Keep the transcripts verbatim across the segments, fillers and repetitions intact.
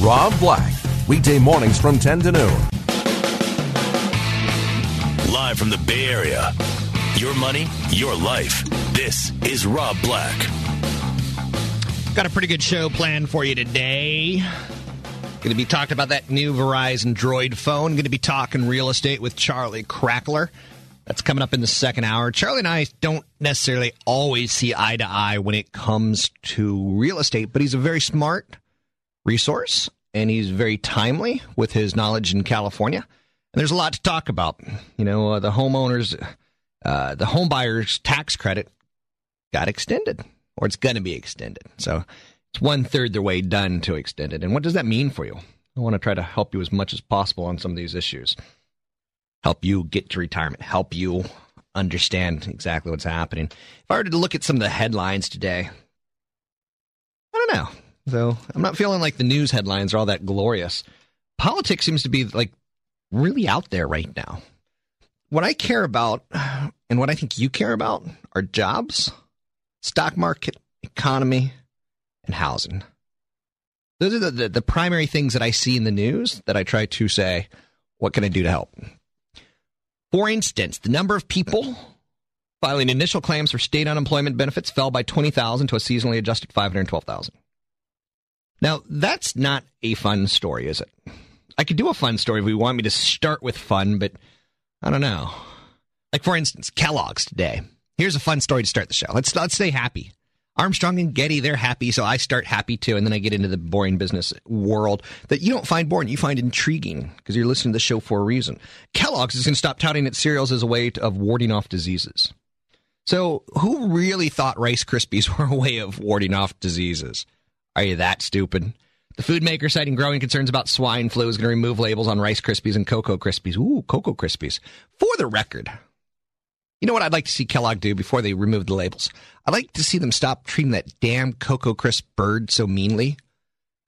Rob Black, weekday mornings from ten to noon. Live from the Bay Area, your money, your life. This is Rob Black. Got a pretty good show planned for you today. Going to be talking about that new Verizon Droid phone. Going to be talking real estate with Charlie Crackler. That's coming up in the second hour. Charlie and I don't necessarily always see eye to eye when it comes to real estate, but he's a very smart resource, and he's very timely with his knowledge in California. And there's a lot to talk about. You know, uh, the homeowners, uh, the home buyers tax credit got extended, or it's going to be extended. So it's one third the way done to extend it. And what does that mean for you? I want to try to help you as much as possible on some of these issues. Help you get to retirement. Help you understand exactly what's happening. If I were to look at some of the headlines today, I don't know. So I'm not feeling like the news headlines are all that glorious. Politics seems to be like really out there right now. What I care about and what I think you care about are jobs, stock market, economy, and housing. Those are the, the, the primary things that I see in the news that I try to say, what can I do to help? For instance, the number of people filing initial claims for state unemployment benefits fell by twenty thousand to a seasonally adjusted five hundred twelve thousand. Now, that's not a fun story, is it? I could do a fun story if we want me to start with fun, but I don't know. Like, for instance, Kellogg's today. Here's a fun story to start the show. Let's let's stay happy. Armstrong and Getty, they're happy, so I start happy too, and then I get into the boring business world that you don't find boring. You find intriguing because you're listening to the show for a reason. Kellogg's is going to stop touting its cereals as a way of warding off diseases. So who really thought Rice Krispies were a way of warding off diseases? Are you that stupid? The food maker, citing growing concerns about swine flu, is going to remove labels on Rice Krispies and Cocoa Krispies. Ooh, Cocoa Krispies. For the record, you know what I'd like to see Kellogg do before they remove the labels? I'd like to see them stop treating that damn Cocoa Crisp bird so meanly.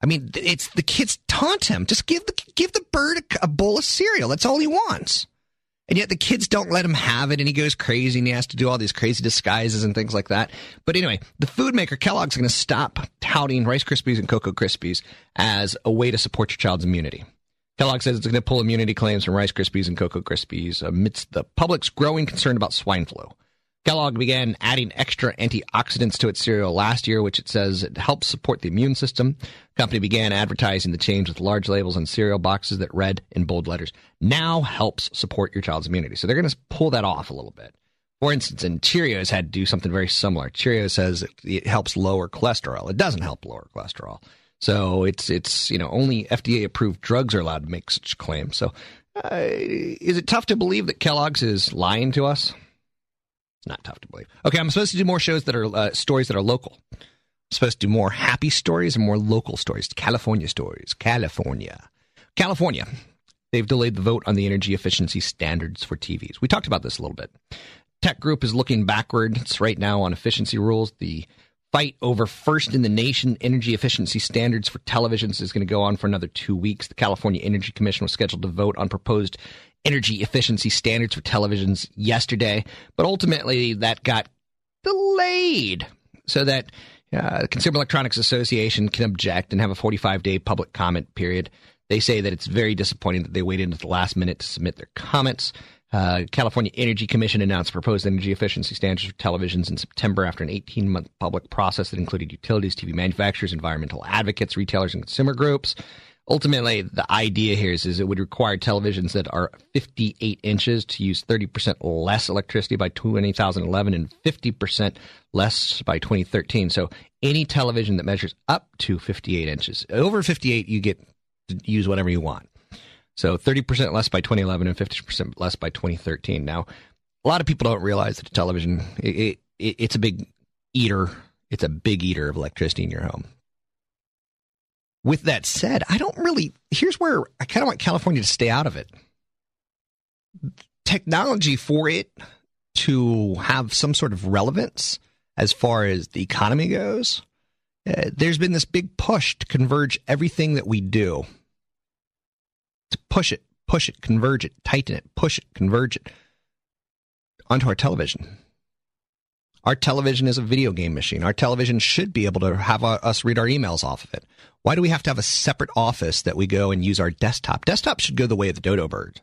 I mean, it's the kids taunt him. Just give the give the bird a, a bowl of cereal. That's all he wants. And yet the kids don't let him have it, and he goes crazy, and he has to do all these crazy disguises and things like that. But anyway, the food maker, Kellogg's, is going to stop touting Rice Krispies and Cocoa Krispies as a way to support your child's immunity. Kellogg says it's going to pull immunity claims from Rice Krispies and Cocoa Krispies amidst the public's growing concern about swine flu. Kellogg began adding extra antioxidants to its cereal last year, which it says it helps support the immune system. The company began advertising the change with large labels on cereal boxes that read in bold letters, now helps support your child's immunity. So they're going to pull that off a little bit. For instance, and Cheerios had to do something very similar. Cheerios says it helps lower cholesterol. It doesn't help lower cholesterol. So it's, it's you know, only F D A-approved drugs are allowed to make such claims. So uh, is it tough to believe that Kellogg's is lying to us? Not tough to believe. Okay, I'm supposed to do more shows that are uh, stories that are local. I'm supposed to do more happy stories and more local stories. California stories. California. California. They've delayed the vote on the energy efficiency standards for T Vs. We talked about this a little bit. Tech Group is looking backwards right now on efficiency rules. The fight over first in the nation energy efficiency standards for televisions is going to go on for another two weeks. The California Energy Commission was scheduled to vote on proposed energy efficiency standards for televisions yesterday, but ultimately that got delayed so that uh, the Consumer Electronics Association can object and have a forty-five day public comment period. They say that it's very disappointing that they waited until the last minute to submit their comments. Uh, California Energy Commission announced proposed energy efficiency standards for televisions in September after an eighteen month public process that included utilities, T V manufacturers, environmental advocates, retailers, and consumer groups. Ultimately, the idea here is, is it would require televisions that are fifty-eight inches to use thirty percent less electricity by two thousand eleven and fifty percent less by twenty thirteen. So any television that measures up to fifty-eight inches, over fifty-eight, you get to use whatever you want. So thirty percent less by twenty eleven and fifty percent less by twenty thirteen. Now, a lot of people don't realize that a television, it, it, it's a big eater. It's a big eater of electricity in your home. With that said, I don't really, here's where I kind of want California to stay out of it. Technology for it to have some sort of relevance as far as the economy goes, uh, there's been this big push to converge everything that we do. To push it, push it, converge it, tighten it, push it, converge it onto our television. Our television is a video game machine. Our television should be able to have a, us read our emails off of it. Why do we have to have a separate office that we go and use our desktop? Desktop should go the way of the dodo bird.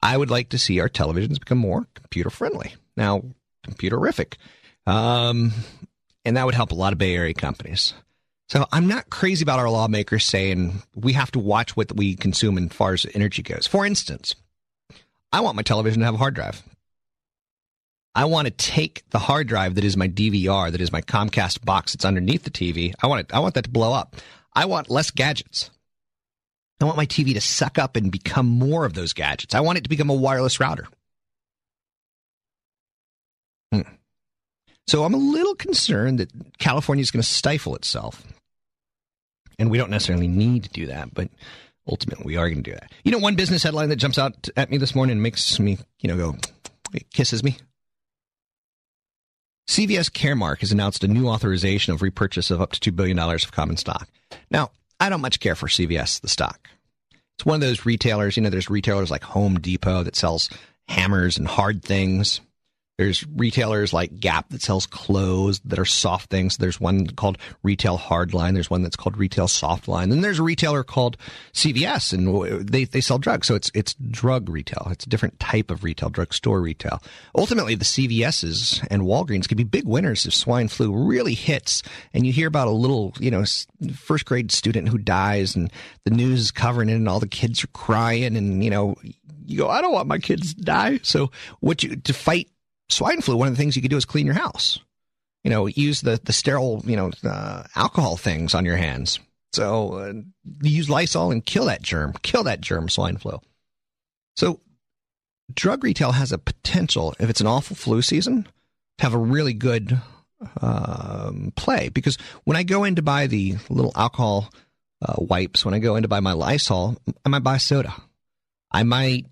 I would like to see our televisions become more computer friendly. Now, computerific. Um, and that would help a lot of Bay Area companies. So I'm not crazy about our lawmakers saying we have to watch what we consume as far as energy goes. For instance, I want my television to have a hard drive. I want to take the hard drive that is my D V R, that is my Comcast box that's underneath the T V. I want it. I want that to blow up. I want less gadgets. I want my T V to suck up and become more of those gadgets. I want it to become a wireless router. Hmm. So I'm a little concerned that California is going to stifle itself. And we don't necessarily need to do that, but ultimately we are going to do that. You know, one business headline that jumps out at me this morning and makes me, you know, go, it kisses me. C V S Caremark has announced a new authorization of repurchase of up to two billion dollars of common stock. Now, I don't much care for C V S, the stock. It's one of those retailers, you know, there's retailers like Home Depot that sells hammers and hard things. There's retailers like Gap that sells clothes that are soft things. There's one called Retail Hardline. There's one that's called Retail Softline. And there's a retailer called C V S, and they, they sell drugs. So it's it's drug retail. It's a different type of retail, drugstore retail. Ultimately, the C V S's and Walgreens could be big winners if swine flu really hits. And you hear about a little, you know, first grade student who dies, and the news is covering it, and all the kids are crying, and, you know, you go, I don't want my kids to die. So what you to fight swine flu, one of the things you could do is clean your house. You know, use the, the sterile, you know, uh, alcohol things on your hands. So uh, use Lysol and kill that germ. Kill that germ, swine flu. So drug retail has a potential, if it's an awful flu season, to have a really good um, play. Because when I go in to buy the little alcohol uh, wipes, when I go in to buy my Lysol, I might buy soda. I might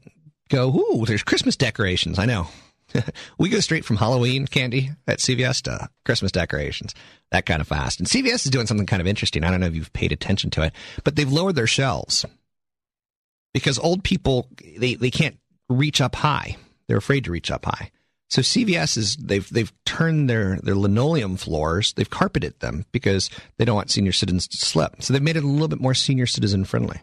go, ooh, there's Christmas decorations. I know. We go straight from Halloween candy at C V S to Christmas decorations, that kind of fast. And C V S is doing something kind of interesting. I don't know if you've paid attention to it, but they've lowered their shelves because old people, they, they can't reach up high. They're afraid to reach up high. So C V S is, they've they've turned their, their linoleum floors, they've carpeted them because they don't want senior citizens to slip. So they've made it a little bit more senior citizen friendly.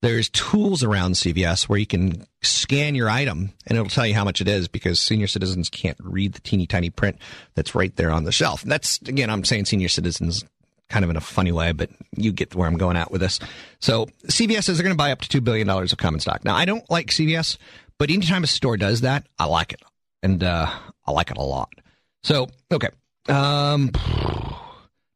There's tools around C V S where you can scan your item and it'll tell you how much it is because senior citizens can't read the teeny tiny print that's right there on the shelf. And that's, again, I'm saying senior citizens kind of in a funny way, but you get where I'm going at with this. So C V S says they're going to buy up to two billion dollars of common stock. Now, I don't like C V S, but anytime a store does that, I like it. And uh, I like it a lot. So, okay. Um...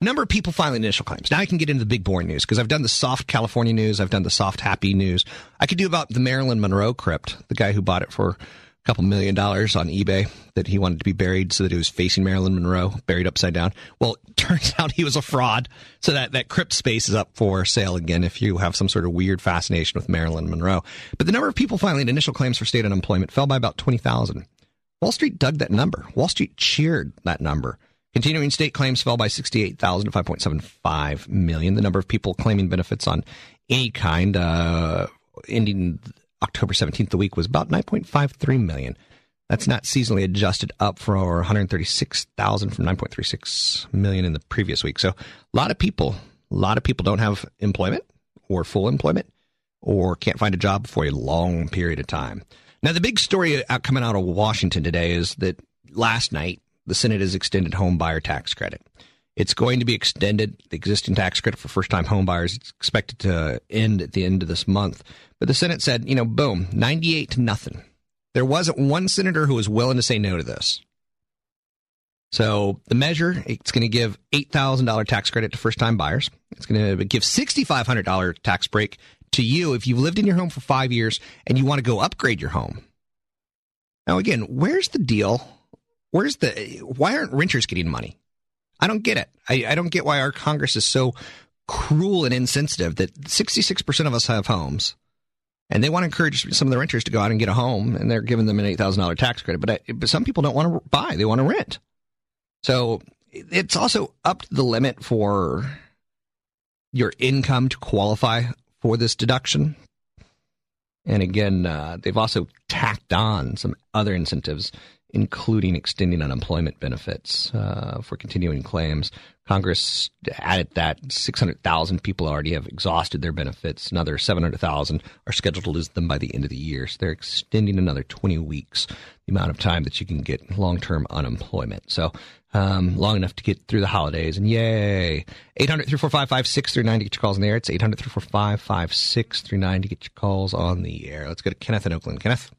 Number of people filing initial claims. Now I can get into the big boring news because I've done the soft California news. I've done the soft happy news. I could do about the Marilyn Monroe crypt, the guy who bought it for a couple million dollars on eBay that he wanted to be buried so that it was facing Marilyn Monroe, buried upside down. Well, it turns out he was a fraud. So that, that crypt space is up for sale again if you have some sort of weird fascination with Marilyn Monroe. But the number of people filing initial claims for state unemployment fell by about twenty thousand. Wall Street dug that number. Wall Street cheered that number. Continuing state claims fell by sixty-eight thousand to five point seven five million. The number of people claiming benefits on any kind uh, ending October seventeenth, the week was about nine point five three million. That's not seasonally adjusted, up for one hundred thirty-six thousand from nine point three six million in the previous week. So a lot of people, a lot of people don't have employment or full employment or can't find a job for a long period of time. Now, the big story out, coming out of Washington today is that last night, the Senate has extended home buyer tax credit. It's going to be extended. The existing tax credit for first-time home buyers is expected to end at the end of this month. But the Senate said, you know, boom, ninety-eight to nothing. There wasn't one senator who was willing to say no to this. So the measure, it's going to give eight thousand dollars tax credit to first-time buyers. It's going to give six thousand five hundred dollars tax break to you if you've lived in your home for five years and you want to go upgrade your home. Now, again, where's the deal? Where's the, why aren't renters getting money? I don't get it. I, I don't get why our Congress is so cruel and insensitive that sixty-six percent of us have homes, and they want to encourage some of the renters to go out and get a home, and they're giving them an eight thousand dollars tax credit. But, I, but some people don't want to buy. They want to rent. So it's also up to the limit for your income to qualify for this deduction. And again, uh, they've also tacked on some other incentives, including extending unemployment benefits uh, for continuing claims. Congress added that six hundred thousand people already have exhausted their benefits. Another seven hundred thousand are scheduled to lose them by the end of the year. So they're extending another twenty weeks, the amount of time that you can get long-term unemployment. So um, long enough to get through the holidays. And yay! eight hundred, three four five, five six three nine to get your calls on the air. It's eight hundred, three four five, five six three nine to get your calls on the air. Let's go to Kenneth in Oakland. Kenneth?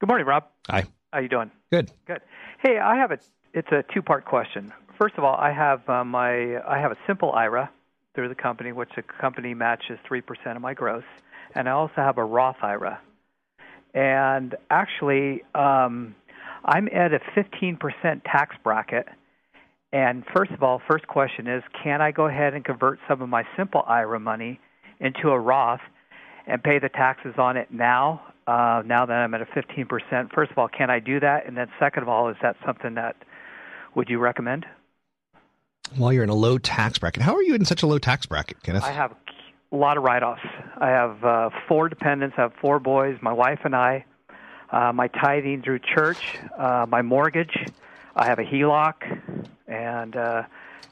Good morning, Rob. Hi. How you doing? Good. Good. Hey, I have a it's a two-part question. First of all, I have uh, my I have a simple I R A through the company, which the company matches three percent of my gross, and I also have a Roth I R A. And actually, um, I'm at a fifteen percent tax bracket. And first of all, first question is, can I go ahead and convert some of my simple I R A money into a Roth and pay the taxes on it now? Uh, now that I'm at a fifteen percent, first of all, can I do that? And then second of all, is that something that would you recommend? Well, you're in a low tax bracket. How are you in such a low tax bracket, Kenneth? I have a lot of write-offs. I have uh, four dependents. I have four boys, my wife and I, uh, my tithing through church, uh, my mortgage. I have a H E L O C, and uh,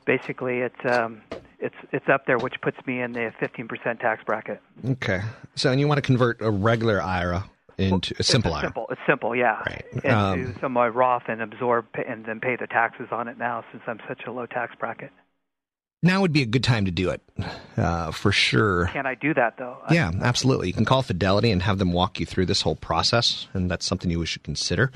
basically it's... Um, It's it's up there, which puts me in the fifteen percent tax bracket. Okay. So, and you want to convert a regular I R A into a simple I R A? Simple, it's simple, yeah. Right. Into um, some of my Roth and absorb and then pay the taxes on it now, since I'm such a low tax bracket. Now would be a good time to do it, uh, for sure. Can I do that, though? Yeah, absolutely. You can call Fidelity and have them walk you through this whole process, and that's something you should consider.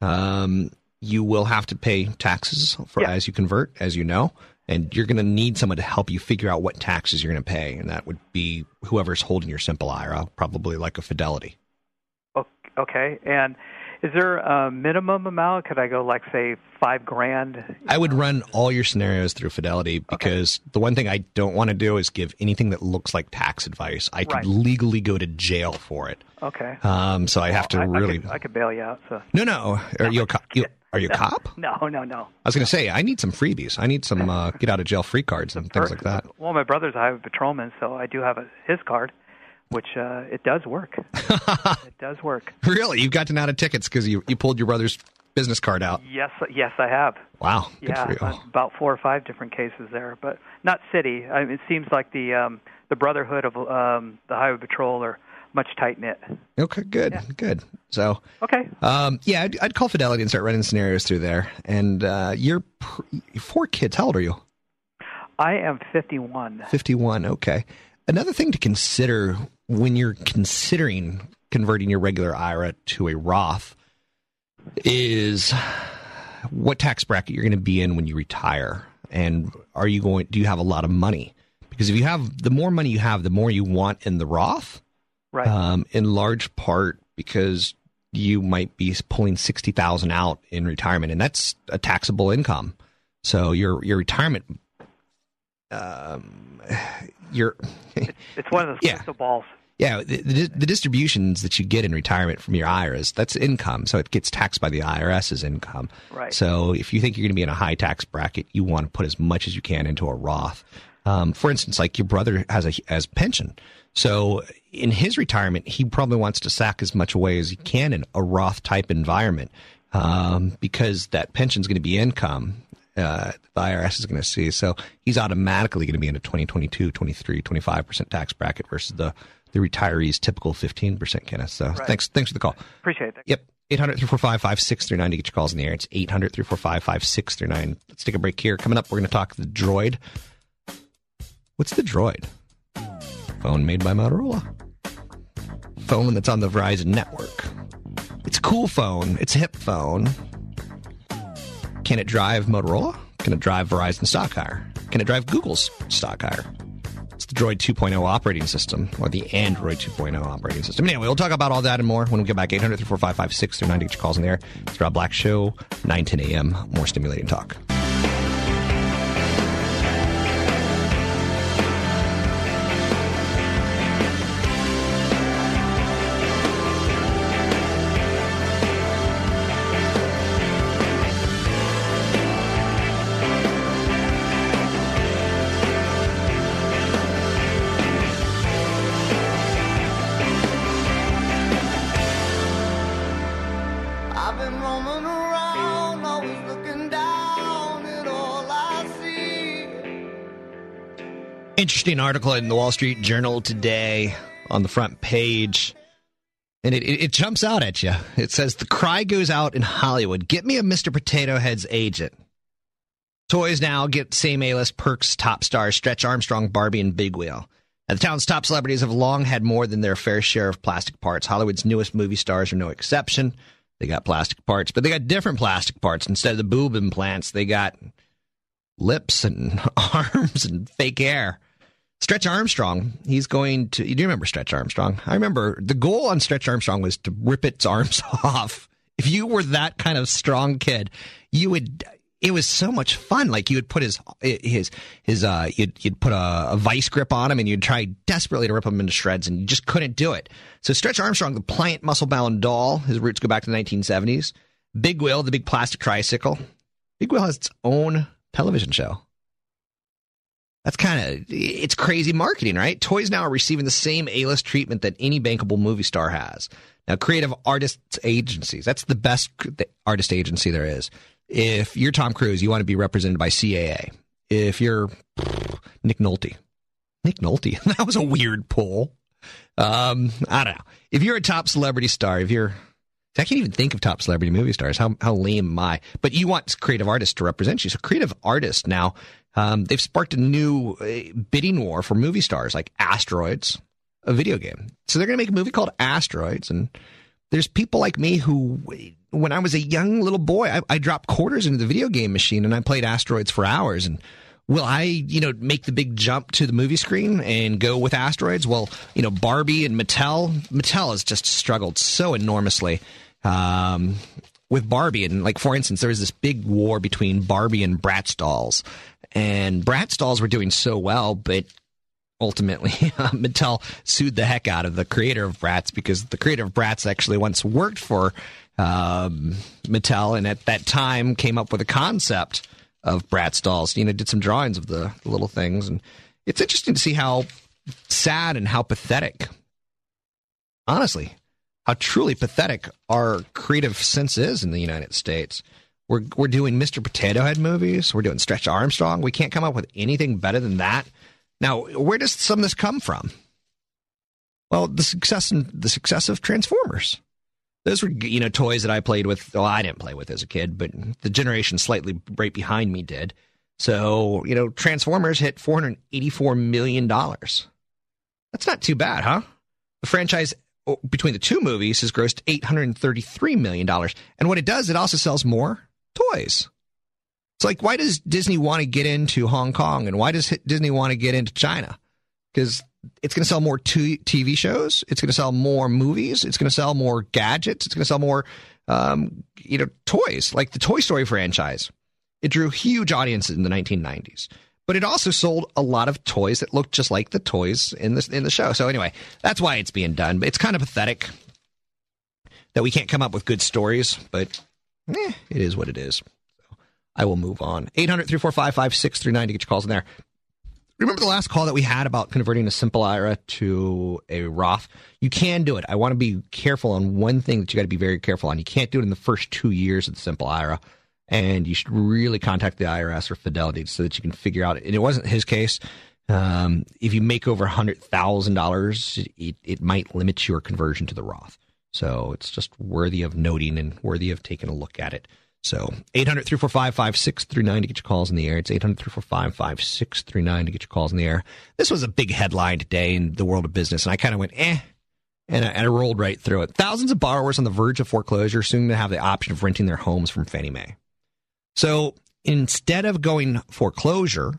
Um, you will have to pay taxes for yeah. as you convert, as you know. And you're going to need someone to help you figure out what taxes you're going to pay. And that would be whoever's holding your simple I R A, probably like a Fidelity. Okay. And is there a minimum amount? Could I go like, say, five grand? I would run all your scenarios through Fidelity, because okay. the one thing I don't want to do is give anything that looks like tax advice. I could right. legally go to jail for it. Okay. Um, so I have well, to I, really... I could, I could bail you out. So. No, no. Are you a cop? Are you a no, cop? No, no, no. I was going to say, I need some freebies. I need some uh, get-out-of-jail-free cards and things like that. Well, my brother's a highway patrolman, so I do have a, his card, which uh, it does work. It does work. Really? You've gotten out of tickets because you, you pulled your brother's business card out? Yes, yes, I have. Wow. Good yeah, for you. Uh, about four or five different cases there, but not city. I mean, it seems like the um, the brotherhood of um, the highway patrol are much tight-knit. Okay, good, yeah. good. So, okay. Um, yeah, I'd, I'd call Fidelity and start running scenarios through there. And uh, you're pre- four kids. How old are you? I am fifty-one. fifty-one, okay. Another thing to consider when you're considering converting your regular I R A to a Roth is what tax bracket you're going to be in when you retire. And are you going? Do you have a lot of money? Because if you have, the more money you have, the more you want in the Roth. Right. Um, in large part because you might be pulling sixty thousand dollars out in retirement, and that's a taxable income. So your your retirement, um, your it's, it's one of those yeah. crystal balls. Yeah, the, the, the distributions that you get in retirement from your I R As, that's income, so it gets taxed by the I R S as income. Right. So if you think you're going to be in a high tax bracket, you want to put as much as you can into a Roth. Um, for instance, like your brother has a has pension. So in his retirement, he probably wants to sack as much away as he can in a Roth-type environment, um, because that pension's going to be income uh, the I R S is going to see. So he's automatically going to be in a twenty, twenty-two, twenty-three, twenty-five percent tax bracket versus the, the retiree's typical fifteen percent, Kenneth. So right. thanks thanks for the call. Appreciate that. Yep, eight hundred, three four five, five six three nine to get your calls in the air. It's eight hundred, three four five, five six three nine. Let's take a break here. Coming up, we're going to talk the Droid. What's the Droid? Phone made by Motorola. Phone that's on the Verizon network. It's a cool phone. It's a hip phone. Can it drive Motorola? Can it drive Verizon stock higher? Can it drive Google's stock higher? It's the Droid two point oh operating system, or the Android two point oh operating system. Anyway, we'll talk about all that and more when we get back. eight hundred, three four five, five six three nine to get your calls in there. It's the Rob Black Show, nine ten a.m. More stimulating talk. Interesting article in the Wall Street Journal today on the front page. And it, it jumps out at you. It says, the cry goes out in Hollywood. Get me a Mister Potato Head's agent. Toys now get same A-list perks, top stars, Stretch Armstrong, Barbie, and Big Wheel. Now, the town's top celebrities have long had more than their fair share of plastic parts. Hollywood's newest movie stars are no exception. They got plastic parts, but they got different plastic parts. Instead of the boob implants, they got lips and arms and fake hair. Stretch Armstrong, he's going to... You do remember Stretch Armstrong? I remember the goal on Stretch Armstrong was to rip its arms off. If you were that kind of strong kid, you would... It was so much fun. Like, you would put his... his his uh, You'd, you'd put a, a vice grip on him, and you'd try desperately to rip him into shreds, and you just couldn't do it. So Stretch Armstrong, the pliant, muscle-bound doll, his roots go back to the nineteen seventies. Big Wheel, the big plastic tricycle. Big Wheel has its own television show. That's kind of, it's crazy marketing, right? Toys now are receiving the same A-list treatment that any bankable movie star has. Now, creative artists agencies, that's the best artist agency there is. If you're Tom Cruise, you want to be represented by C A A. If you're Nick Nolte, Nick Nolte, that was a weird pull. Um, I don't know. If you're a top celebrity star, if you're, I can't even think of top celebrity movie stars. How how lame am I? But you want creative artists to represent you. So creative artists now, um, they've sparked a new bidding war for movie stars, like Asteroids, a video game. So they're going to make a movie called Asteroids. And there's people like me who, when I was a young little boy, I, I dropped quarters into the video game machine and I played Asteroids for hours. And will I, you know, make the big jump to the movie screen and go with Asteroids? Well, you know, Barbie and Mattel, Mattel has just struggled so enormously Um, with Barbie. And, like, for instance, there was this big war between Barbie and Bratz dolls, and Bratz dolls were doing so well, but ultimately uh, Mattel sued the heck out of the creator of Bratz, because the creator of Bratz actually once worked for um, Mattel, and at that time came up with a concept of Bratz dolls. You know, did some drawings of the little things, and it's interesting to see how sad and how pathetic, honestly, how truly pathetic our creative sense is in the United States. We're we're doing Mister Potato Head movies. We're doing Stretch Armstrong. We can't come up with anything better than that. Now, where does some of this come from? Well, the success and the success of Transformers. Those were, you know, toys that I played with. Well, I didn't play with as a kid, but the generation slightly right behind me did. So, you know, Transformers hit four hundred eighty-four million dollars. That's not too bad, huh? The franchise, between the two movies, has grossed eight hundred thirty-three million dollars. And what it does, it also sells more toys. It's like, why does Disney want to get into Hong Kong? And why does Disney want to get into China? Because it's going to sell more t- TV shows. It's going to sell more movies. It's going to sell more gadgets. It's going to sell more, um, you know, toys, like the Toy Story franchise. It drew huge audiences in the nineteen nineties. But it also sold a lot of toys that looked just like the toys in this in the show. So anyway, that's why it's being done. But it's kind of pathetic that we can't come up with good stories. But eh, it is what it is. So I will move on. eight hundred, three four five, five six three nine to get your calls in there. Remember the last call that we had about converting a simple I R A to a Roth? You can do it. I want to be careful on one thing that you got to be very careful on. You can't do it in the first two years of the simple I R A. And you should really contact the I R S or Fidelity so that you can figure out. And it wasn't his case. Um, if you make over one hundred thousand dollars, it, it might limit your conversion to the Roth. So it's just worthy of noting and worthy of taking a look at it. So eight hundred, three four five, five six three nine to get your calls in the air. It's eight hundred, three four five, five six three nine to get your calls in the air. This was a big headline today in the world of business, and I kind of went, eh. And I, and I rolled right through it. Thousands of borrowers on the verge of foreclosure soon to have the option of renting their homes from Fannie Mae. So instead of going foreclosure,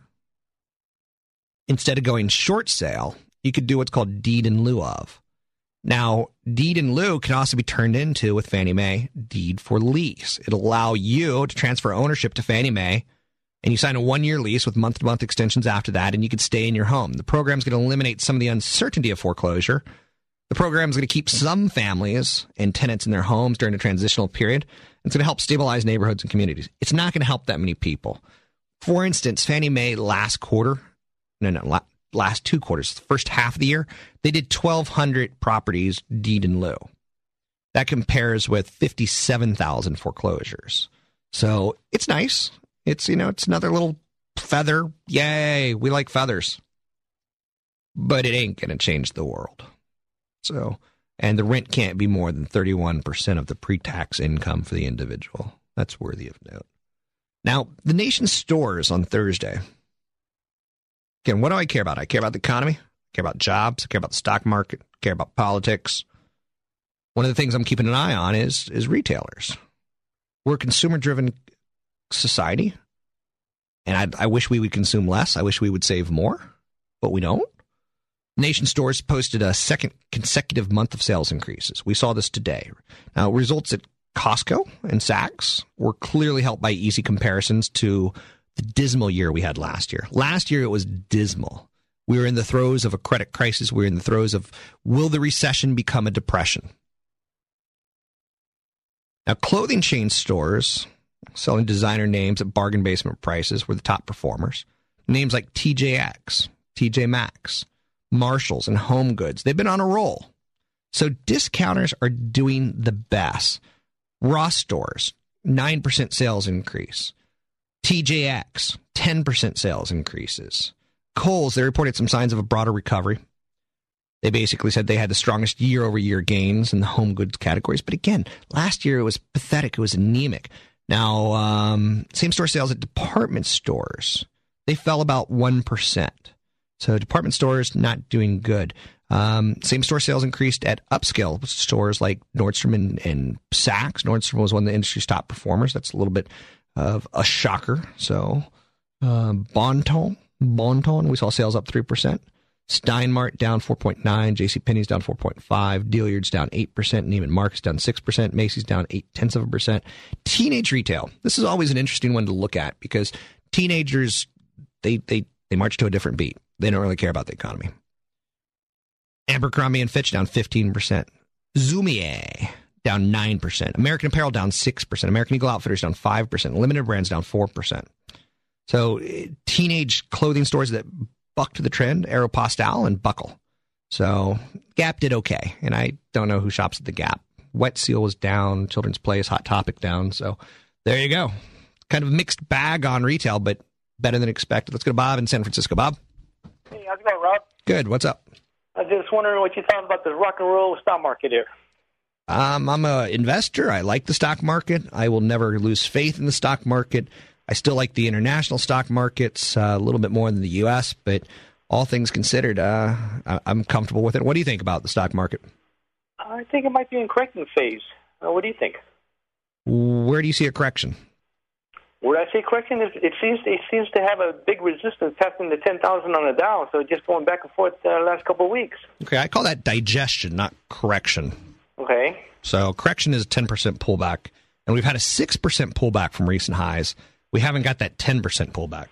instead of going short sale, you could do what's called deed in lieu of. Now, deed in lieu can also be turned into, with Fannie Mae, deed for lease. It'll allow you to transfer ownership to Fannie Mae, and you sign a one-year lease with month-to-month extensions after that, and you could stay in your home. The program's going to eliminate some of the uncertainty of foreclosure. The program's going to keep some families and tenants in their homes during a transitional period. It's going to help stabilize neighborhoods and communities. It's not going to help that many people. For instance, Fannie Mae last quarter, no, no, last two quarters, the first half of the year, they did twelve hundred properties deed in lieu. That compares with fifty-seven thousand foreclosures. So it's nice. It's, you know, it's another little feather. Yay, we like feathers. but it ain't going to change the world. So, and the rent can't be more than thirty-one percent of the pre-tax income for the individual. That's worthy of note. Now, the nation's stores on Thursday. Again, what do I care about? I care about the economy. I care about jobs. I care about the stock market. I care about politics. One of the things I'm keeping an eye on is is retailers. We're a consumer-driven society, and I, I wish we would consume less. I wish we would save more, but we don't. Nation stores posted a second consecutive month of sales increases. We saw this today. Now, results at Costco and Saks were clearly helped by easy comparisons to the dismal year we had last year. Last year, it was dismal. We were in the throes of a credit crisis. We were in the throes of, will the recession become a depression? Now, clothing chain stores selling designer names at bargain basement prices were the top performers. Names like T J X, T J Maxx, Marshalls, and Home Goods. They've been on a roll. So discounters are doing the best. Ross stores, nine percent sales increase. T J X, ten percent sales increases. Kohl's, they reported some signs of a broader recovery. They basically said they had the strongest year-over-year gains in the home goods categories. But again, last year it was pathetic. It was anemic. Now, um, same-store sales at department stores, they fell about one percent. So department stores not doing good. Um, same-store sales increased at upscale stores like Nordstrom and, and Saks. Nordstrom was one of the industry's top performers. That's a little bit of a shocker. So uh, Bonton, Bonton, we saw sales up three percent. Steinmart down four point nine, JCPenney's down four point five, Dillard's down eight percent, Neiman Marcus down six percent, Macy's down eight tenths of a percent. Teenage retail. This is always an interesting one to look at because teenagers, they they they march to a different beat. They don't really care about the economy. Abercrombie and Fitch down fifteen percent. Zoomier down nine percent. American Apparel down six percent. American Eagle Outfitters down five percent. Limited Brands down four percent. So teenage clothing stores that bucked the trend, Aeropostale and Buckle. So Gap did okay. And I don't know who shops at the Gap. Wet Seal was down. Children's Place, Hot Topic down. So there you go. Kind of mixed bag on retail, but better than expected. Let's go to Bob in San Francisco. Bob? Hey, how's it going, Rob? Good. What's up? I was just wondering what you thought about the rock and roll stock market here. Um, I'm an investor. I like the stock market. I will never lose faith in the stock market. I still like the international stock markets uh, a little bit more than the U S, but all things considered, uh, I- I'm comfortable with it. What do you think about the stock market? I think it might be in correcting phase. Uh, what do you think? Where do you see a correction? Where I see a correction is it seems it seems to have a big resistance testing the ten thousand on the Dow, so just going back and forth the last couple of weeks. Okay, I call that digestion, not correction. Okay. So correction is a ten percent pullback, and we've had a six percent pullback from recent highs. We haven't got that ten percent pullback.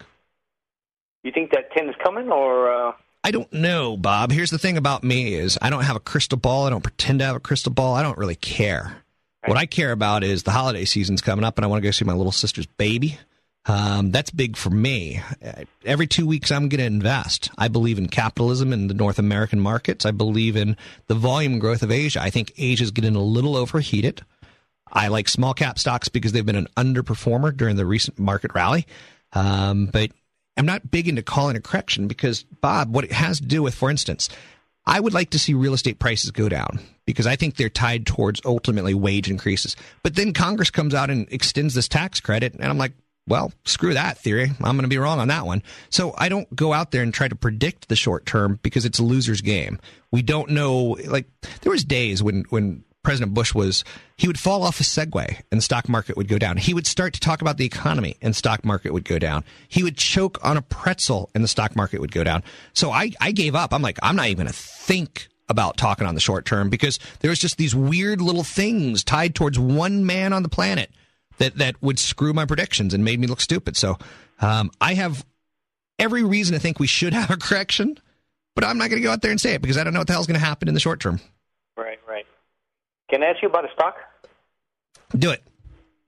You think that ten is coming, or? Uh... I don't know, Bob. Here's the thing about me is I don't have a crystal ball. I don't pretend to have a crystal ball. I don't really care. Right. What I care about is the holiday season's coming up, and I want to go see my little sister's baby. Um, that's big for me. Every two weeks, I'm going to invest. I believe in capitalism and the North American markets. I believe in the volume growth of Asia. I think Asia's getting a little overheated. I like small cap stocks because they've been an underperformer during the recent market rally. Um, but I'm not big into calling a correction because, Bob, what it has to do with, for instance, I would like to see real estate prices go down because I think they're tied towards ultimately wage increases. But then Congress comes out and extends this tax credit, and I'm like, well, screw that theory. I'm going to be wrong on that one. So I don't go out there and try to predict the short term because it's a loser's game. We don't know. Like, there was days when when. President Bush was, he would fall off a Segway and the stock market would go down. He would start to talk about the economy and stock market would go down. He would choke on a pretzel and the stock market would go down. So I, I gave up. I'm like, I'm not even going to think about talking on the short term because there was just these weird little things tied towards one man on the planet that, that would screw my predictions and made me look stupid. So um, I have every reason to think we should have a correction, but I'm not going to go out there and say it because I don't know what the hell's going to happen in the short term. Right, right. Can I ask you about a stock? Do it.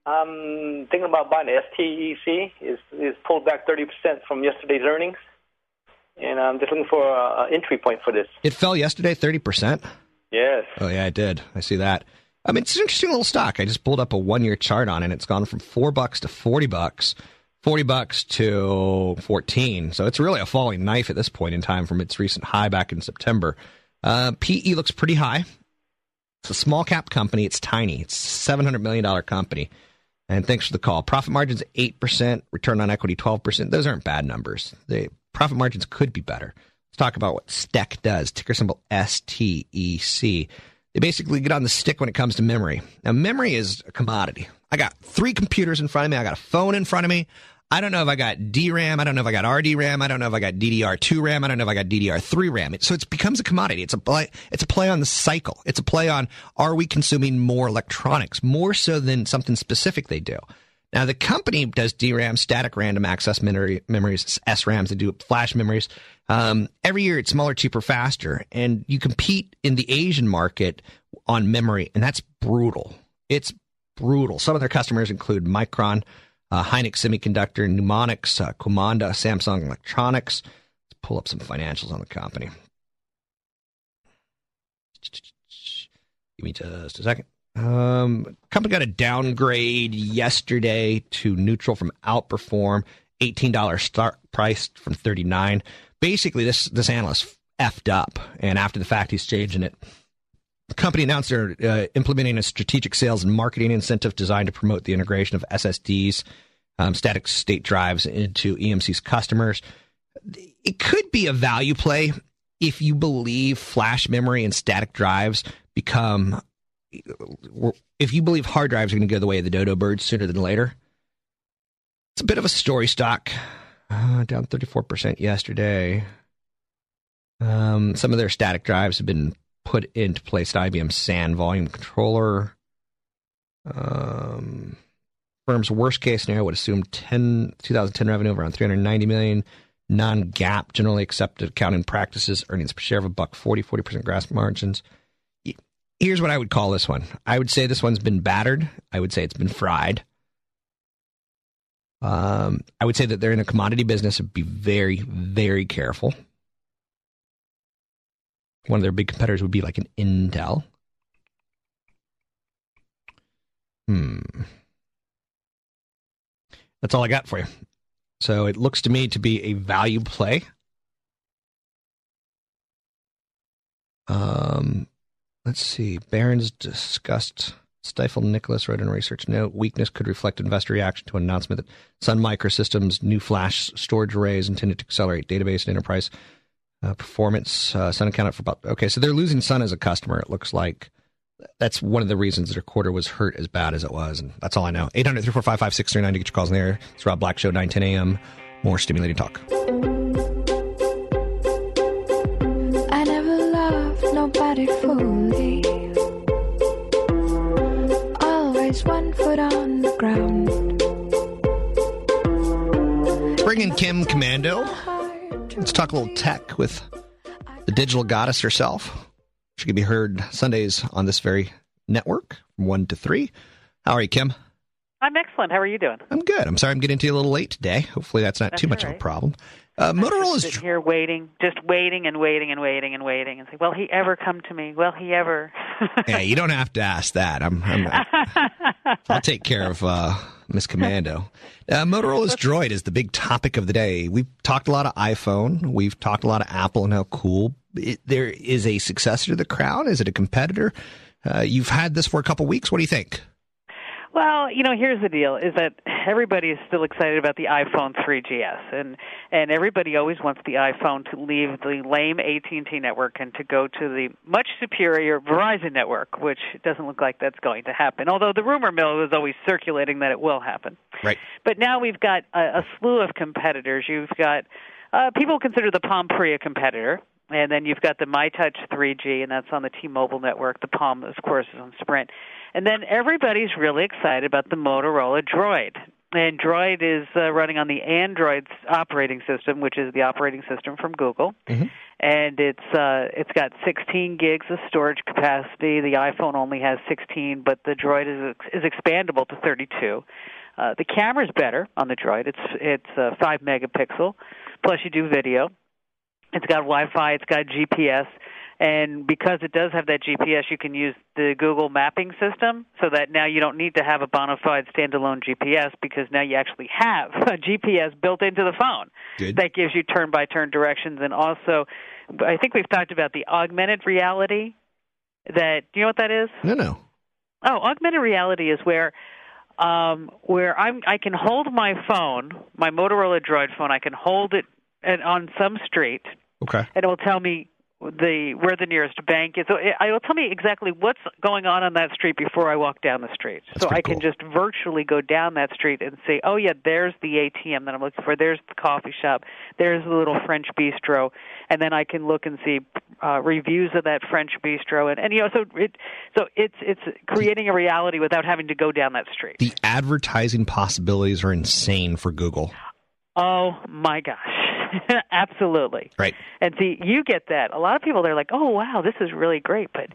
I'm thinking about buying the S T E C. It's, it's pulled back thirty percent from yesterday's earnings. And I'm just looking for an entry point for this. It fell yesterday thirty percent? Yes. Oh, yeah, it did. I see that. I mean, it's an interesting little stock. I just pulled up a one-year chart on it, and it's gone from four bucks to forty bucks. forty bucks to fourteen. So it's really a falling knife at this point in time from its recent high back in September. Uh, P E looks pretty high. It's a small cap company. It's tiny. It's a seven hundred million dollars company. And thanks for the call. Profit margins eight percent, return on equity twelve percent. Those aren't bad numbers. The profit margins could be better. Let's talk about what STEC does, ticker symbol S T E C. They basically get on the stick when it comes to memory. Now, memory is a commodity. I got three computers in front of me. I got a phone in front of me. I don't know if I got D RAM. I don't know if I got R D RAM. I don't know if I got D D R two RAM. I don't know if I got D D R three RAM. It, so it becomes a commodity. It's a play, it's a play on the cycle. It's a play on, are we consuming more electronics, more so than something specific they do. Now, the company does D RAM, static random access memory, memories, S RAMs. They do flash memories. Um, every year, it's smaller, cheaper, faster. And you compete in the Asian market on memory, and that's brutal. It's brutal. Some of their customers include Micron, Uh, Hynix Semiconductor, Numonyx, uh, Kumanda, Samsung Electronics. Let's pull up some financials on the company. Give me just a second. Um, company got a downgrade yesterday to neutral from outperform. eighteen dollars start price from thirty-nine dollars. Basically, this, this analyst effed up, and after the fact, he's changing it. The company announced they're uh, implementing a strategic sales and marketing incentive designed to promote the integration of S S Ds, um, static state drives, into E M C's customers. It could be a value play if you believe flash memory and static drives become, if you believe hard drives are going to go the way of the dodo bird sooner than later. It's a bit of a story stock, uh, down thirty-four percent yesterday. Um, some of their static drives have been put into place to I B M SAN volume controller. Um, firm's worst case scenario would assume ten, twenty ten revenue of around three hundred ninety million dollars. Non-G A A P, generally accepted accounting practices, earnings per share of a buck forty, forty percent gross margins. Here's what I would call this one. I would say this one's been battered. I would say it's been fried. Um, I would say that they're in a commodity business. Be very, very careful. One of their big competitors would be like an Intel. Hmm. That's all I got for you. So it looks to me to be a value play. Um, let's see. Barron's discussed Stifel Nicholas wrote in a research note, weakness could reflect investor reaction to an announcement that Sun Microsystems' new flash storage arrays intended to accelerate database and enterprise Uh, performance. Uh, Sun accounted for about, okay, so they're losing Sun as a customer, it looks like. That's one of the reasons their quarter was hurt as bad as it was, and that's all I know. eight hundred, three four five, five six three nine to get your calls in the air. It's Rob Black Show, nine ten a.m. More stimulating talk. I never loved nobody fully. Always one foot on the ground. Bringing Kim Commando. Let's talk a little tech with the digital goddess herself. She can be heard Sundays on this very network from one to three. How are you, Kim? I'm excellent. How are you doing? I'm good. I'm sorry I'm getting to you a little late today. Hopefully that's not that's too much right. of a problem. Uh, Motorola's just here waiting, just waiting and waiting and waiting and waiting and say, will he ever come to me? Will he ever? Yeah, you don't have to ask that. I'm, I'm, I'll take care of uh, Miss Commando. Uh, Motorola's Droid is the big topic of the day. We've talked a lot of iPhone. We've talked a lot of Apple and how cool. It, there is a successor to the Crown. Is it a competitor? Uh, you've had this for a couple weeks. What do you think? Well, you know, here's the deal, is that everybody is still excited about the iPhone three G S, and, and everybody always wants the iPhone to leave the lame A T and T network and to go to the much superior Verizon network, which doesn't look like that's going to happen, although the rumor mill is always circulating that it will happen. Right. But now we've got a, a slew of competitors. You've got uh, people consider the Palm Pre a competitor. And then you've got the My Touch three G, and that's on the T-Mobile network. The Palm, of course, is on Sprint. And then everybody's really excited about the Motorola Droid. And Droid is uh, running on the Android operating system, which is the operating system from Google. Mm-hmm. And it's uh, it's got sixteen gigs of storage capacity. The iPhone only has sixteen, but the Droid is is expandable to thirty-two. Uh, the camera's better on the Droid. It's it's uh, five megapixel, plus you do video. It's got Wi-Fi. It's got G P S. And because it does have that G P S, you can use the Google mapping system so that now you don't need to have a bona fide standalone G P S because now you actually have a G P S built into the phone. Good. That gives you turn-by-turn directions. And also, I think we've talked about the augmented reality. That, do you know what that is? No, no. Oh, augmented reality is where um, where I'm, I can hold my phone, my Motorola Droid phone, I can hold it and on some street, okay, and it will tell me the where the nearest bank is. So it, it will tell me exactly what's going on on that street before I walk down the street. That's so I can cool. just virtually go down that street and say, oh, yeah, there's the A T M that I'm looking for. There's the coffee shop. There's the little French bistro. And then I can look and see uh, reviews of that French bistro. And, and you know, so, it, so it's, it's creating a reality without having to go down that street. The advertising possibilities are insane for Google. Oh, my gosh. Absolutely. Right. And see, you get that. A lot of people, they're like, oh, wow, this is really great. But,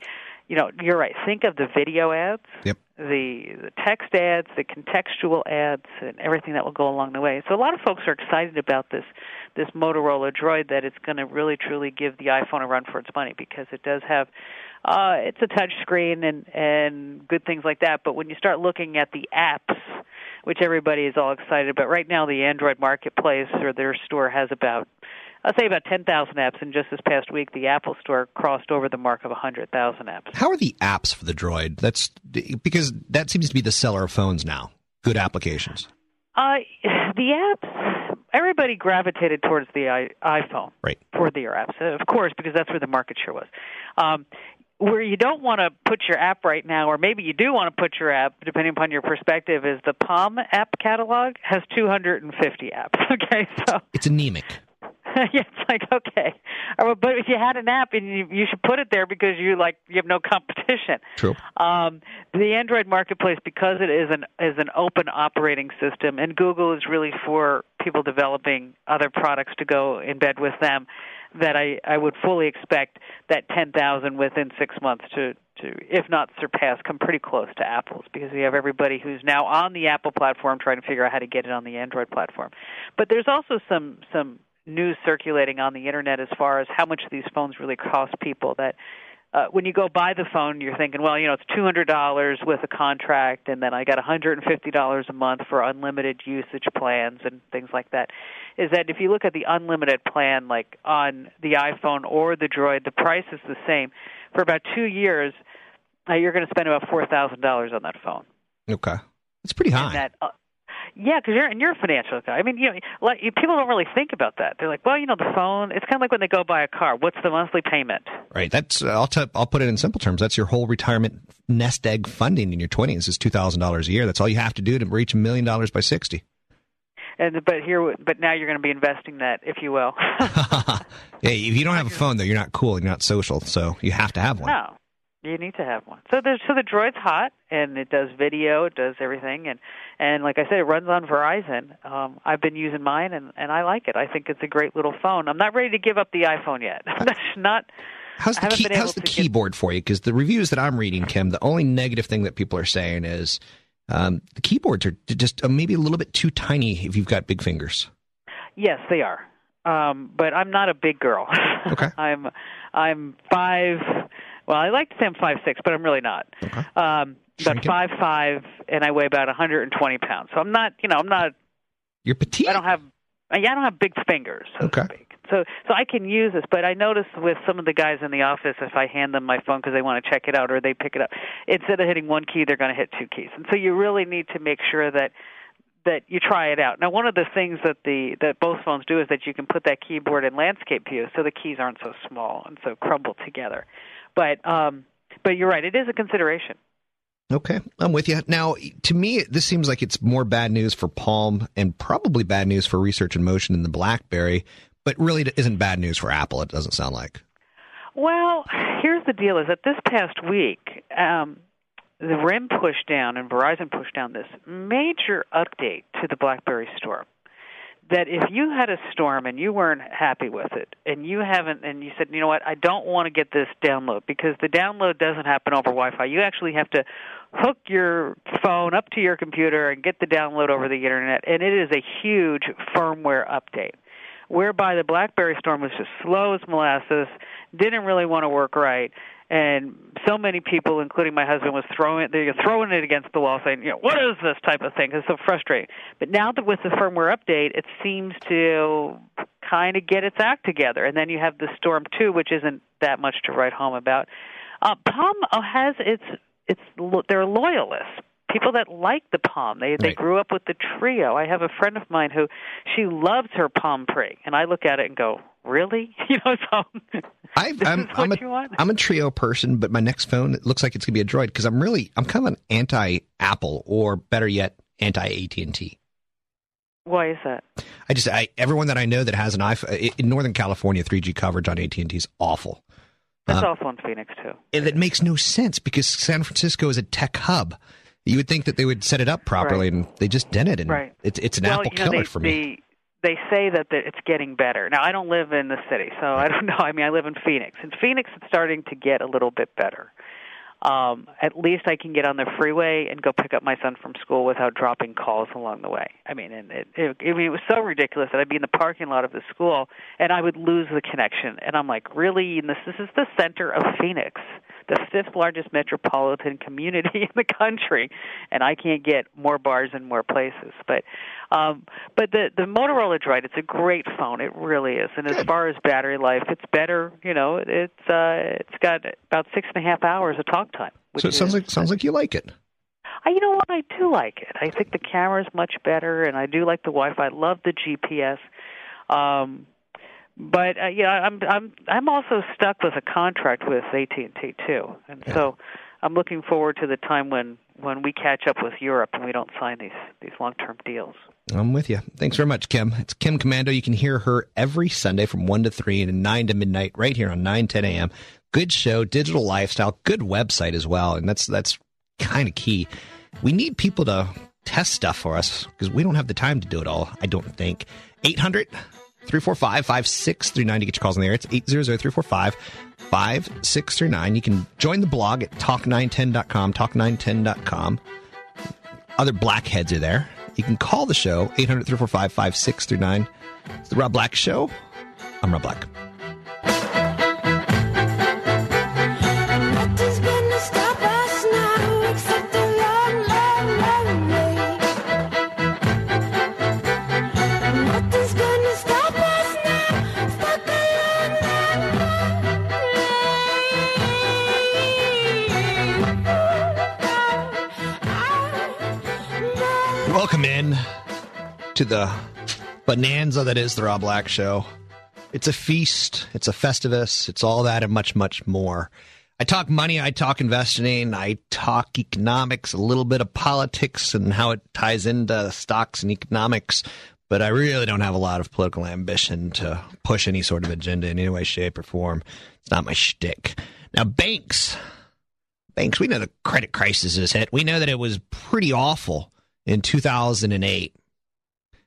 you know, you're right. Think of the video ads, yep. the, the text ads, the contextual ads, and everything that will go along the way. So a lot of folks are excited about this this Motorola Droid, that it's going to really, truly give the iPhone a run for its money because it does have, uh, it's a touch screen and, and good things like that. But when you start looking at the apps, which everybody is all excited about. Right now, the Android marketplace or their store has about, I'll say about ten thousand apps, and just this past week, the Apple store crossed over the mark of one hundred thousand apps. How are the apps for the Droid? That's because that seems to be the seller of phones now, good applications. Uh, the apps, everybody gravitated towards the I- iPhone right. for their apps, of course, because that's where the market share was. Um Where you don't want to put your app right now, or maybe you do want to put your app, depending upon your perspective, is the Palm app catalog has two hundred fifty apps. Okay, so it's anemic. Yeah, it's like, okay. But if you had an app, and you, you should put it there because you like you have no competition. True. Um, the Android marketplace, because it is an is an open operating system, and Google is really for people developing other products to go in bed with them, that I, I would fully expect that ten thousand within six months to, to, if not surpass, come pretty close to Apple's, because we have everybody who's now on the Apple platform trying to figure out how to get it on the Android platform. But there's also some some news circulating on the Internet as far as how much these phones really cost people, that uh, when you go buy the phone, you're thinking, well, you know, it's two hundred dollars with a contract, and then I got one hundred fifty dollars a month for unlimited usage plans and things like that. Is that if you look at the unlimited plan, like on the iPhone or the Droid, the price is the same. For about two years, uh, you're going to spend about four thousand dollars on that phone. Okay. That's pretty high. And that, uh, yeah, because you're, and you're a financial guy. I mean, you know, like, people don't really think about that. They're like, well, you know, the phone, it's kind of like when they go buy a car. What's the monthly payment? Right. That's uh, I'll t- I'll put it in simple terms. That's your whole retirement nest egg funding in your twenties is two thousand dollars a year. That's all you have to do to reach a million dollars by sixty. And but here, but now you're going to be investing that, if you will. Yeah, if you don't have a phone, though, you're not cool. You're not social, so you have to have one. No, you need to have one. So there's so the Droid's hot, and it does video, it does everything, and, and like I said, it runs on Verizon. Um, I've been using mine, and, and I like it. I think it's a great little phone. I'm not ready to give up the iPhone yet. I'm not. How's the, key, how's the keyboard get... for you? Because the reviews that I'm reading, Kim, the only negative thing that people are saying is. Um, the keyboards are just maybe a little bit too tiny if you've got big fingers. Yes, they are. Um, but I'm not a big girl. Okay. I'm I'm five. Well, I like to say I'm five six, but I'm really not. Okay. Um, but five five, and I weigh about one hundred twenty pounds. So I'm not. You know, I'm not. You're petite. I don't have. Yeah, I don't have big fingers. So okay. To speak. So, so I can use this, but I notice with some of the guys in the office, if I hand them my phone because they want to check it out or they pick it up, instead of hitting one key, they're going to hit two keys. And so you really need to make sure that that you try it out. Now, one of the things that the that both phones do is that you can put that keyboard in landscape view, so the keys aren't so small and so crumbled together. But um, but you're right, it is a consideration. Okay, I'm with you. Now, to me, this seems like it's more bad news for Palm and probably bad news for Research in Motion and the BlackBerry. But really, it isn't bad news for Apple, it doesn't sound like. Well, here's the deal, is that this past week, um, the R I M pushed down and Verizon pushed down this major update to the BlackBerry Storm. That if you had a Storm and you weren't happy with it, and you haven't, and you said, you know what, I don't want to get this download, because the download doesn't happen over Wi-Fi. You actually have to hook your phone up to your computer and get the download over the Internet, and it is a huge firmware update. whereby the BlackBerry storm was just slow as molasses, didn't really want to work right. And so many people, including my husband, was throwing it, they're throwing it against the wall, saying, "You know, what is this type of thing? It's so frustrating." But now that with the firmware update, it seems to kind of get its act together. And then you have the Storm two, which isn't that much to write home about. Uh, Palm has its its they're loyalists, people that like the Palm. They they right. grew up with the trio. I have a friend of mine who she loves her Palm Pre, and I look at it and go, really? You know, so I, I'm, I'm, a, I'm a trio person, but my next phone, it looks like it's going to be a Droid because I'm really, I'm kind of an anti-Apple or better yet, anti-A T and T. Why is that? I just, I, everyone that I know that has an iPhone, in Northern California, three G coverage on A T and T is awful. That's uh, awful in Phoenix, too. And it makes no sense because San Francisco is a tech hub. You would think that they would set it up properly, right. and they just didn't. And right. it's, it's an well, Apple you know, killer they, for me. The, They say that it's getting better. Now, I don't live in the city, so I don't know. I mean, I live in Phoenix. In Phoenix, it's starting to get a little bit better. Um, at least I can get on the freeway and go pick up my son from school without dropping calls along the way. I mean, and it, it, it was so ridiculous that I'd be in the parking lot of the school, and I would lose the connection. And I'm like, really? And this, this is the center of Phoenix, the fifth largest metropolitan community in the country, and I can't get more bars in more places. But um, but the, the Motorola Droid, it's a great phone. It really is. And as far as battery life, it's better. You know, it's uh, it's got about six and a half hours of talk time. So it sounds is, like sounds like you like it. I, you know what? I do like it. I think the camera's much better, and I do like the Wi-Fi. I love the G P S. Um But uh, yeah, I'm I'm I'm also stuck with a contract with A T and T too, and yeah. so I'm looking forward to the time when, when we catch up with Europe and we don't sign these these long term deals. I'm with you. Thanks very much, Kim. It's Kim Commando. You can hear her every Sunday from one to three and nine to midnight, right here on nine ten a.m. Good show, digital lifestyle, good website as well, and that's that's kind of key. We need people to test stuff for us because we don't have the time to do it all. I don't think. eight hundred three four five, five six three nine to get your calls in the air. It's eight hundred, three four five, five six three nine. You can join the blog at talk nine ten dot com, talk nine ten dot com. Other blackheads are there. You can call the show, eight hundred, three four five, five six three nine. It's the Rob Black Show. I'm Rob Black. Welcome in to the bonanza that is the Rob Black Show. It's a feast. It's a festivus. It's all that and much, much more. I talk money. I talk investing. I talk economics, a little bit of politics and how it ties into stocks and economics. But I really don't have a lot of political ambition to push any sort of agenda in any way, shape, or form. It's not my shtick. Now, banks. Banks, we know the credit crisis has hit. We know that it was pretty awful in two thousand eight.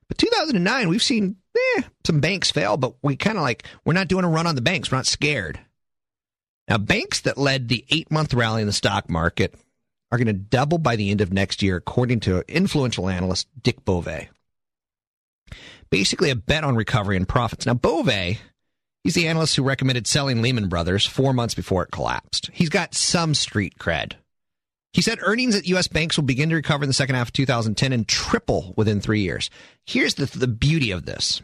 But two thousand nine, we've seen eh, some banks fail, but we kind of like, we're not doing a run on the banks. We're not scared. Now, banks that led the eight-month rally in the stock market are going to double by the end of next year, according to influential analyst Dick Beauvais. Basically, a bet on recovery and profits. Now, Beauvais, he's the analyst who recommended selling Lehman Brothers four months before it collapsed. He's got some street cred. He said earnings at U S banks will begin to recover in the second half of two thousand ten and triple within three years. Here's the the beauty of this.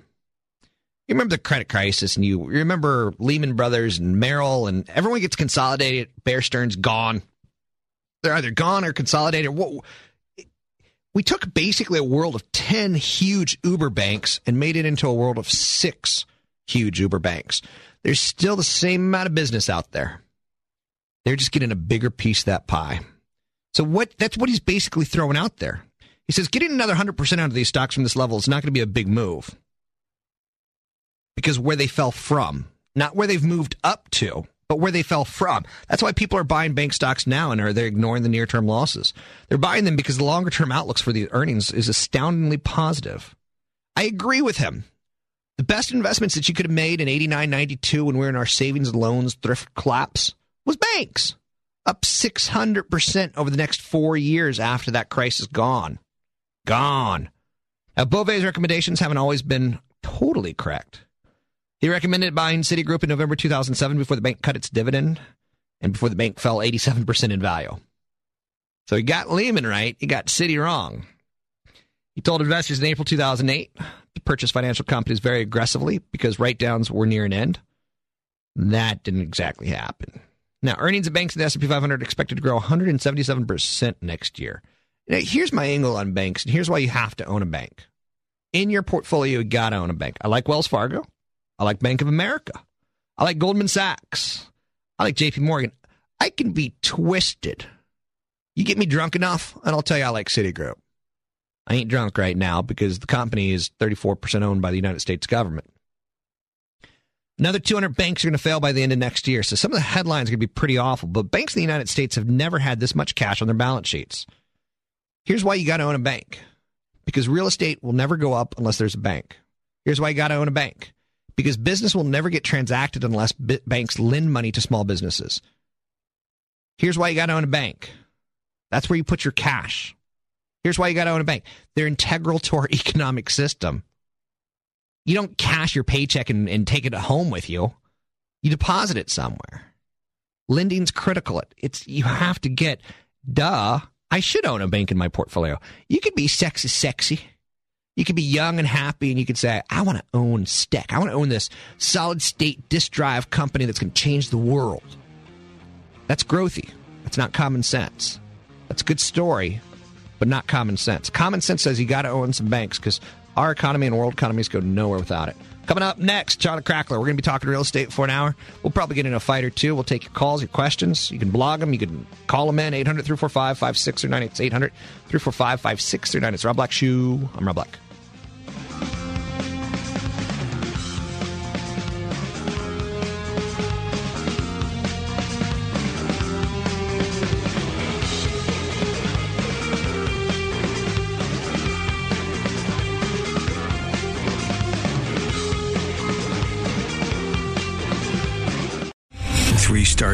You remember the credit crisis, and you remember Lehman Brothers and Merrill, and everyone gets consolidated. Bear Stearns gone. They're either gone or consolidated. Whoa. We took basically a world of ten huge Uber banks and made it into a world of six huge Uber banks. There's still the same amount of business out there. They're just getting a bigger piece of that pie. So what? That's what he's basically throwing out there. He says getting another one hundred percent out of these stocks from this level is not going to be a big move because where they fell from, not where they've moved up to, but where they fell from. That's why people are buying bank stocks now and are they're ignoring the near-term losses. They're buying them because the longer-term outlooks for the earnings is astoundingly positive. I agree with him. The best investments that you could have made in eighty-nine, ninety-two when we were in our savings and loans thrift collapse was banks. Up six hundred percent over the next four years after that crisis gone. Gone. Now, Beauvais' recommendations haven't always been totally correct. He recommended buying Citigroup in November two thousand seven before the bank cut its dividend and before the bank fell eighty-seven percent in value. So he got Lehman right, he got Citi wrong. He told investors in April two thousand eight to purchase financial companies very aggressively because write-downs were near an end. That didn't exactly happen. Now, earnings of banks in the S and P five hundred are expected to grow one hundred seventy-seven percent next year. Now, here's my angle on banks, and here's why you have to own a bank. In your portfolio, you got to own a bank. I like Wells Fargo. I like Bank of America. I like Goldman Sachs. I like J P Morgan. I can be twisted. You get me drunk enough, and I'll tell you I like Citigroup. I ain't drunk right now because the company is thirty-four percent owned by the United States government. Another two hundred banks are going to fail by the end of next year, so some of the headlines are going to be pretty awful, but banks in the United States have never had this much cash on their balance sheets. Here's why you got to own a bank. Because real estate will never go up unless there's a bank. Here's why you got to own a bank. Because business will never get transacted unless b- banks lend money to small businesses. Here's why you got to own a bank. That's where you put your cash. Here's why you got to own a bank. They're integral to our economic system. You don't cash your paycheck and, and take it home with you. You deposit it somewhere. Lending's critical. It's you have to get, duh, I should own a bank in my portfolio. You could be sexy, sexy. You could be young and happy, and you could say, I want to own STEC. I want to own this solid-state disk drive company that's going to change the world. That's growthy. That's not common sense. That's a good story, but not common sense. Common sense says you got to own some banks because our economy and world economies go nowhere without it. Coming up next, John Crackler. We're going to be talking real estate for an hour. We'll probably get in a fight or two. We'll take your calls, your questions. You can blog them. You can call them in. eight hundred three four five five six three nine. It's eight hundred three four five five six three nine. It's Rob Black Show. I'm Rob Black.